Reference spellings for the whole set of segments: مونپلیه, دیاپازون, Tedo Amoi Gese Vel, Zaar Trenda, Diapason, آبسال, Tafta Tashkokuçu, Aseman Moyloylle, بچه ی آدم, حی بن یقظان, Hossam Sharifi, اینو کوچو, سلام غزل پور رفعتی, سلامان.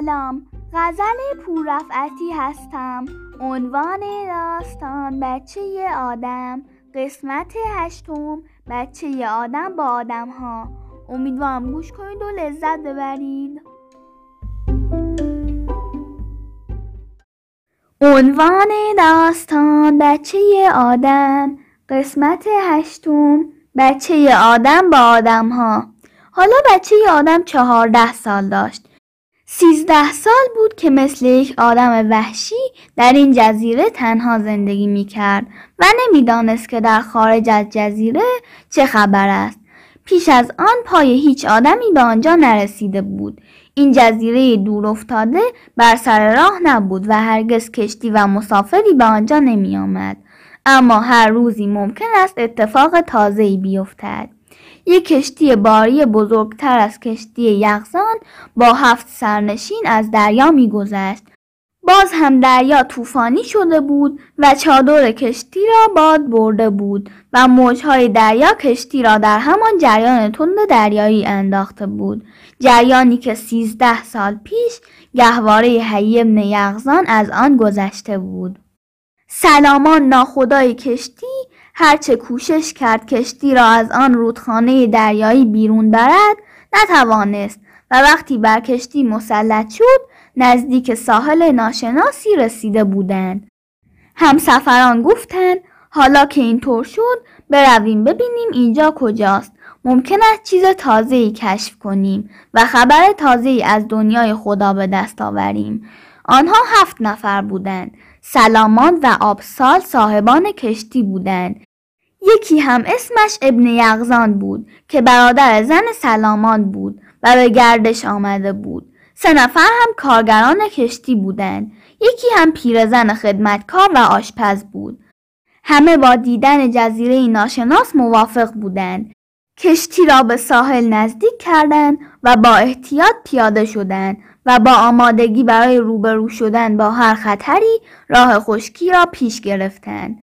سلام غزل پور رفعتی هستم. عنوان داستان بچه ی آدم، قسمت 8، بچه ی آدم با آدم ها. امیدوارم گوش کنید و لذت ببرید. عنوان داستان بچه ی آدم، قسمت 8، بچه ی آدم با آدم ها. حالا بچه ی آدم 14 سال داشت. 13 سال بود که مثل یک آدم وحشی در این جزیره تنها زندگی می کرد و نمی دانست که در خارج از جزیره چه خبر است. پیش از آن پای هیچ آدمی به آنجا نرسیده بود. این جزیره دور افتاده بر سر راه نبود و هرگز کشتی و مسافری به آنجا نمی آمد. اما هر روزی ممکن است اتفاق تازه‌ای بیفتد. یک کشتی باری بزرگتر از کشتی یقظان با 7 سرنشین از دریا می‌گذشت. باز هم دریا طوفانی شده بود و چادر کشتی را باد برده بود و موج‌های دریا کشتی را در همان جریان تند دریایی انداخته بود. جریانی که 13 سال پیش گهواره حی بن یقظان از آن گذشته بود. سلامان ناخدای کشتی هرچه کوشش کرد کشتی را از آن رودخانه دریایی بیرون برد، نتوانست و وقتی بر کشتی مسلط شد، نزدیک ساحل ناشناسی رسیده بودند. همسفران گفتند حالا که اینطور شد، برویم ببینیم اینجا کجاست. ممکن است چیز تازه‌ای کشف کنیم و خبر تازه‌ای از دنیای خدا به دست آوریم. آنها 7 نفر بودند. سلامان و آبسال صاحبان کشتی بودند. یکی هم اسمش ابن یقظان بود که برادر زن سلامان بود و به گردش آمده بود. 3 نفر هم کارگران کشتی بودند. یکی هم پیرزن خدمتکار و آشپز بود. همه با دیدن جزیره ناشناس موافق بودند. کشتی را به ساحل نزدیک کردند و با احتیاط پیاده شدند و با آمادگی برای روبرو شدن با هر خطری راه خشکی را پیش گرفتند.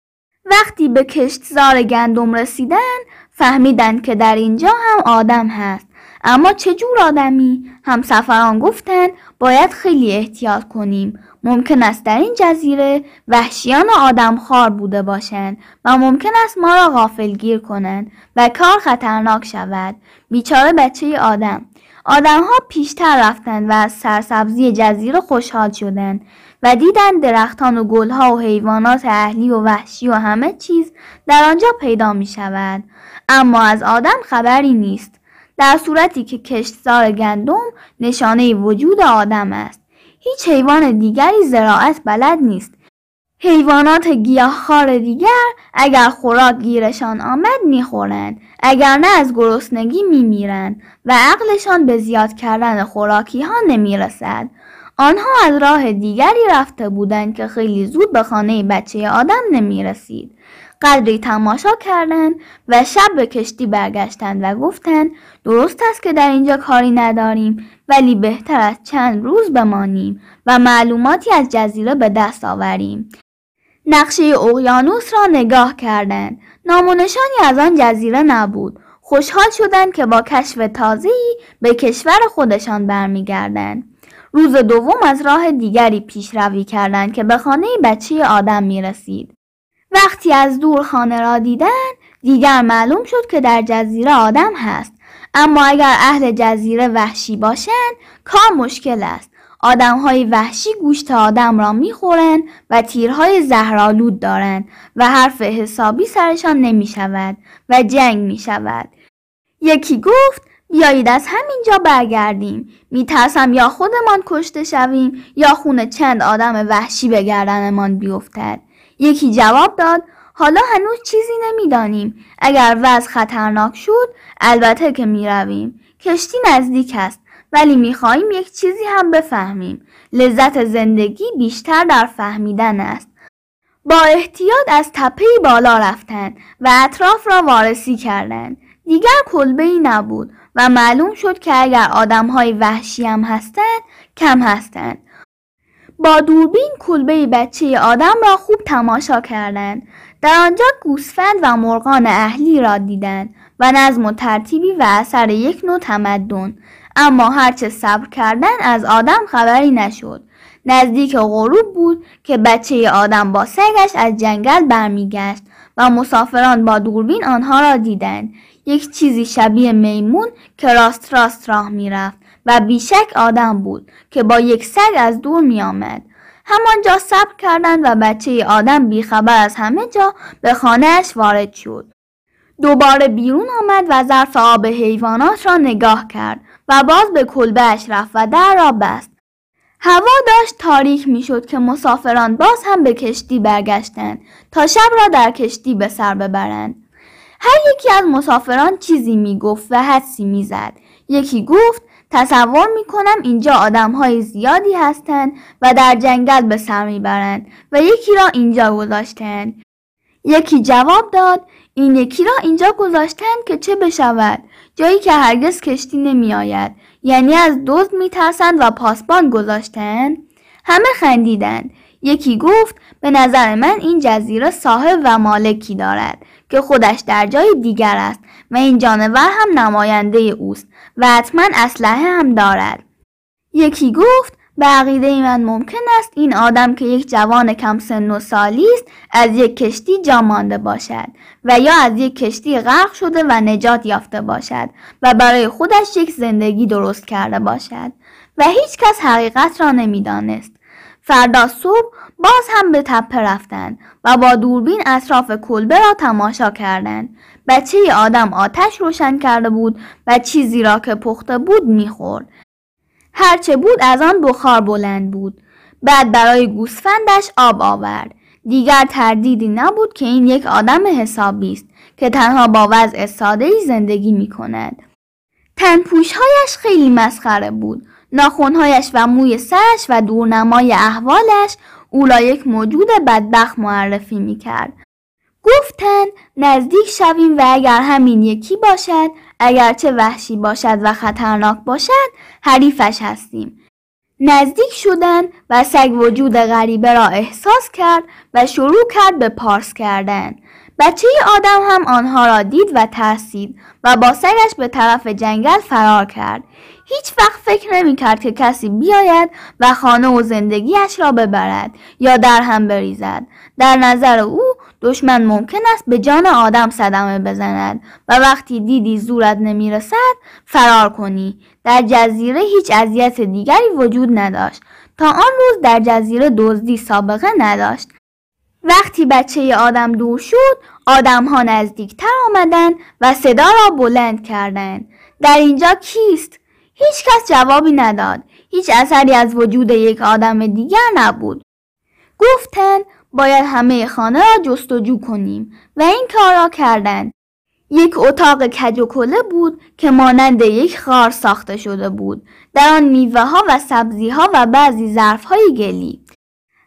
وقتی به کشتزار گندم رسیدند، فهمیدند که در اینجا هم آدم هست. اما چه جور آدمی؟ همسفران گفتند باید خیلی احتیاط کنیم. ممکن است در این جزیره وحشیان آدمخوار بوده باشند و ممکن است ما را غافلگیر کنند و کار خطرناک شود. بیچاره بچه آدم. آدم‌ها پیشتر رفتند و از سرسبزی جزیره خوشحال شدند و دیدند درختان و گل‌ها و حیوانات اهلی و وحشی و همه چیز در آنجا پیدا می‌شود، اما از آدم خبری نیست، در صورتی که کشتزار گندم نشانه وجود آدم است. هیچ حیوان دیگری زراعت بلد نیست. حیوانات گیاهخوار دیگر اگر خوراک گیرشان آمد میخورند، اگر نه از گرسنگی میمیرند و عقلشان به زیاد کردن خوراکی ها نمیرسد. آنها از راه دیگری رفته بودند که خیلی زود به خانه بچه آدم نمیرسید. قدری تماشا کردند و شب به کشتی برگشتند و گفتند درست است که در اینجا کاری نداریم، ولی بهتر از چند روز بمانیم و معلوماتی از جزیره به دست آوریم. نقشه اقیانوس را نگاه کردند. نام و نشانی از آن جزیره نبود. خوشحال شدند که با کشف تازه‌ای به کشور خودشان برمیگردند. روز دوم از راه دیگری پیشروی کردند که به خانه بچه آدم میرسید. وقتی از دور خانه را دیدند، دیگر معلوم شد که در جزیره آدم هست. اما اگر اهل جزیره وحشی باشند، کار مشکل است. آدم‌های وحشی گوشت آدم را می‌خورند و تیرهای زهرآلود دارند و حرف حسابی سرشان نمی‌شود و جنگ می‌شود. یکی گفت بیایید از همینجا برگردیم. میترسم یا خودمان کشته شویم یا خون چند آدم وحشی به گردنمان بیفتد. یکی جواب داد حالا هنوز چیزی نمیدانیم. اگر وضع خطرناک شد البته که میرویم. کشتی نزدیک است ولی میخواهیم یک چیزی هم بفهمیم. لذت زندگی بیشتر در فهمیدن است. با احتیاط از تپه بالا رفتند و اطراف را وارسی کردند. دیگر کلبه‌ای نبود و معلوم شد که اگر آدم‌های وحشی هم هستند کم هستند. با دوربین کلبه بچه آدم را خوب تماشا کردند. در آنجا گوسفند و مرغان اهلی را دیدند و نظم و ترتیبی و اثر یک نوع تمدن. اما هرچه صبر کردن از آدم خبری نشد. نزدیک غروب بود که بچه آدم با سگش از جنگل برمیگشت و مسافران با دوربین آنها را دیدند. یک چیزی شبیه میمون که راست راست راه میرفت و بیشک آدم بود که با یک سگ از دور میآمد. همانجا صبر کردند و بچه آدم بیخبر از همه جا به خانهش وارد شد. دوباره بیرون آمد و ظرف آب حیوانات را نگاه کرد و باز به کلبهش رفت و در را بست. هوا داشت تاریک می شد که مسافران باز هم به کشتی برگشتند تا شب را در کشتی به سر ببرند. هر یکی از مسافران چیزی می گفت و حدسی می زد. یکی گفت تصور می کنم اینجا آدم های زیادی هستند و در جنگل به سر می برند و یکی را اینجا گذاشتند. یکی جواب داد این یکی را اینجا گذاشتند که چه بشود؟ جایی که هرگز کشتی نمی آید. یعنی از دزد می ترسند و پاسبان گذاشتند؟ همه خندیدند. یکی گفت به نظر من این جزیره صاحب و مالکی دارد که خودش در جای دیگر است و این جانور هم نماینده اوست و حتما اسلحه هم دارد. یکی گفت به عقیده من ممکن است این آدم که یک جوان کم سن و سالی است از یک کشتی جا مانده باشد و یا از یک کشتی غرق شده و نجات یافته باشد و برای خودش یک زندگی درست کرده باشد و هیچ کس حقیقت را نمیدانست. فردا صبح باز هم به تپه رفتند و با دوربین اطراف کلبه را تماشا کردند. بچه آدم آتش روشن کرده بود و چیزی را که پخته بود میخورد. هرچه بود از آن بخار بلند بود. بعد برای گوسفندش آب آورد. دیگر تردیدی نبود که این یک آدم حسابی است که تنها با وضع ساده‌ای زندگی می کند. تنپوشهایش خیلی مسخره بود. ناخنهایش و موی سرش و دورنمای احوالش او را یک موجود بدبخت معرفی می کرد. گفتند نزدیک شویم و اگر همین یکی باشد، اگرچه وحشی باشد و خطرناک باشد، حریفش هستیم. نزدیک شدند و سگ وجود غریبه را احساس کرد و شروع کرد به پارس کردن. بچه آدم هم آنها را دید و ترسید و با سگش به طرف جنگل فرار کرد. هیچ وقت فکر نمی کرد که کسی بیاید و خانه و زندگیش را ببرد یا در هم بریزد. در نظر او دشمن ممکن است به جان آدم صدمه بزند و وقتی دیدی زورت نمی رسد فرار کنی. در جزیره هیچ اذیت دیگری وجود نداشت. تا آن روز در جزیره دزدی سابقه نداشت. وقتی بچه آدم دور شد، آدم ها نزدیکتر آمدند و صدا را بلند کردند. در اینجا کیست؟ هیچ کس جوابی نداد. هیچ اثری از وجود یک آدم دیگر نبود. گفتند باید همه خانه را جستجو کنیم و این کار را کردند. یک اتاق کج و کله بود که مانند یک غار ساخته شده بود. در آن میوه ها و سبزی ها و بعضی ظرف های گلی.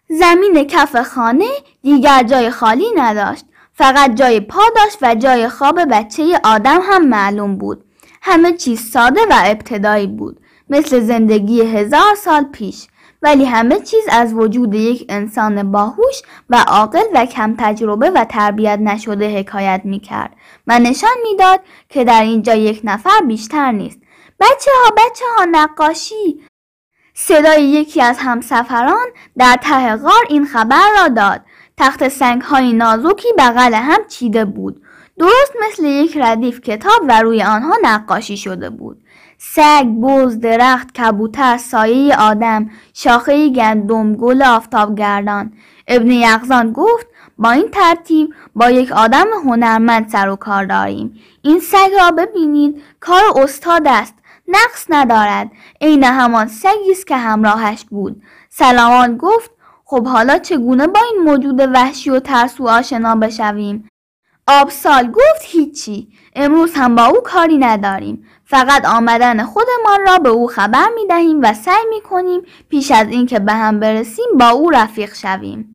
زمین کف خانه دیگر جای خالی نداشت. فقط جای پا داشت و جای خواب بچه آدم هم معلوم بود. همه چیز ساده و ابتدایی بود، مثل زندگی 1000 سال پیش، ولی همه چیز از وجود یک انسان باهوش و عاقل و کم تجربه و تربیت نشده حکایت میکرد و نشان میداد که در اینجا یک نفر بیشتر نیست. بچه ها نقاشی! صدای یکی از همسفران در ته غار این خبر را داد. تخت سنگ‌های نازکی بغل هم چیده بود، درست مثل یک ردیف کتاب و روی آنها نقاشی شده بود. سگ، بز، درخت، کبوتر، سایه آدم، شاخه گندم، گل آفتابگردان. ابن یقظان گفت با این ترتیب با یک آدم هنرمند سر و کار داریم. این سگ را ببینید، کار استاد است، نقص ندارد. عین همان سگی است که همراهش بود. سلامان گفت خب حالا چگونه با این موجود وحشی و ترسو آشنا بشویم؟ آبسال گفت هیچی، امروز هم با او کاری نداریم، فقط آمدن خودمان را به او خبر می دهیم و سعی می کنیم پیش از اینکه به هم برسیم با او رفیق شویم.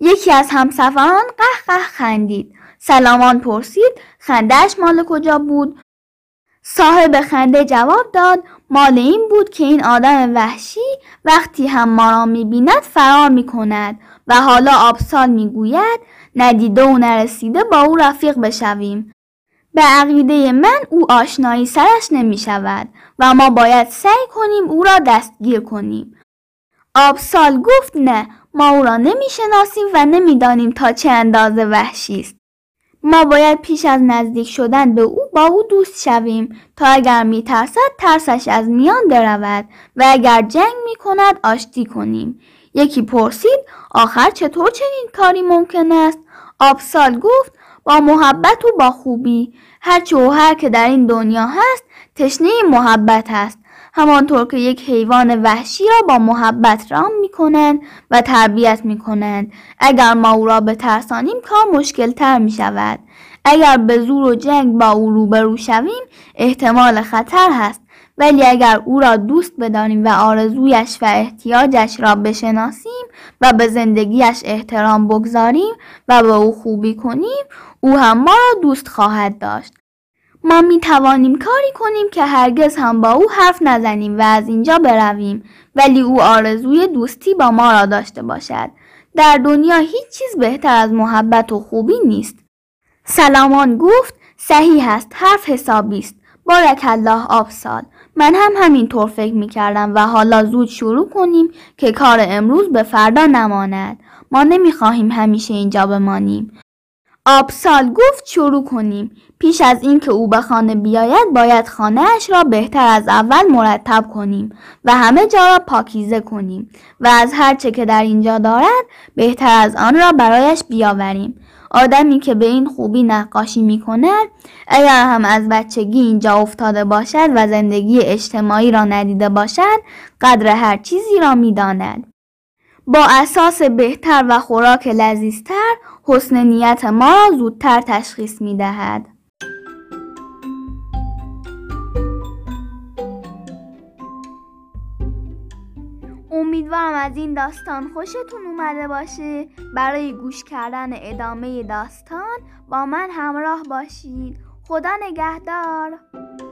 یکی از همسفران قهقه خندید. سلامان پرسید خندهش مال کجا بود؟ صاحب خنده جواب داد مال این بود که این آدم وحشی وقتی هم ما را می بیند فرار می کند و حالا آبسال می گوید ندیده و نرسیده با او رفیق بشویم. به عقیده من او آشنایی سرش نمی شود و ما باید سعی کنیم او را دستگیر کنیم. آبسال گفت نه، ما او را نمی شناسیم و نمی دانیم تا چه اندازه وحشی است. ما باید پیش از نزدیک شدن به او با او دوست شویم تا اگر می ترسد ترسش از میان برود و اگر جنگ می کند آشتی کنیم. یکی پرسید آخر چطور چنین کاری ممکن است؟ آبسال گفت با محبت و با خوبی. هرچه و هر که در این دنیا هست تشنه محبت است، همانطور که یک حیوان وحشی را با محبت رام می کنند و تربیت می کنند. اگر ما او را بترسانیم کار مشکل تر می شود. اگر به زور و جنگ با او روبرو شویم احتمال خطر هست، ولی اگر او را دوست بدانیم و آرزویش و احتیاجش را بشناسیم و به زندگیش احترام بگذاریم و به او خوبی کنیم، او هم ما را دوست خواهد داشت. ما می توانیم کاری کنیم که هرگز هم با او حرف نزنیم و از اینجا برویم، ولی او آرزوی دوستی با ما را داشته باشد. در دنیا هیچ چیز بهتر از محبت و خوبی نیست. سلامان گفت صحیح است، حرف حسابی است. بارک الله آبسال، من هم همینطور فکر می کردم و حالا زود شروع کنیم که کار امروز به فردا نماند. ما نمی خواهیم همیشه اینجا بمانیم. آبسال گفت شروع کنیم. پیش از اینکه او به خانه بیاید باید خانه اش را بهتر از اول مرتب کنیم و همه جا را پاکیزه کنیم و از هر چه که در اینجا دارد بهتر از آن را برایش بیاوریم. آدمی که به این خوبی نقاشی می کند اگر هم از بچگی اینجا افتاده باشد و زندگی اجتماعی را ندیده باشد قدر هر چیزی را می داند. با اساس بهتر و خوراک لذیذتر حسن نیت ما را زودتر تشخیص می دهد. امیدوارم از این داستان خوشتون اومده باشه. برای گوش کردن ادامه داستان با من همراه باشید. خدا نگهدار.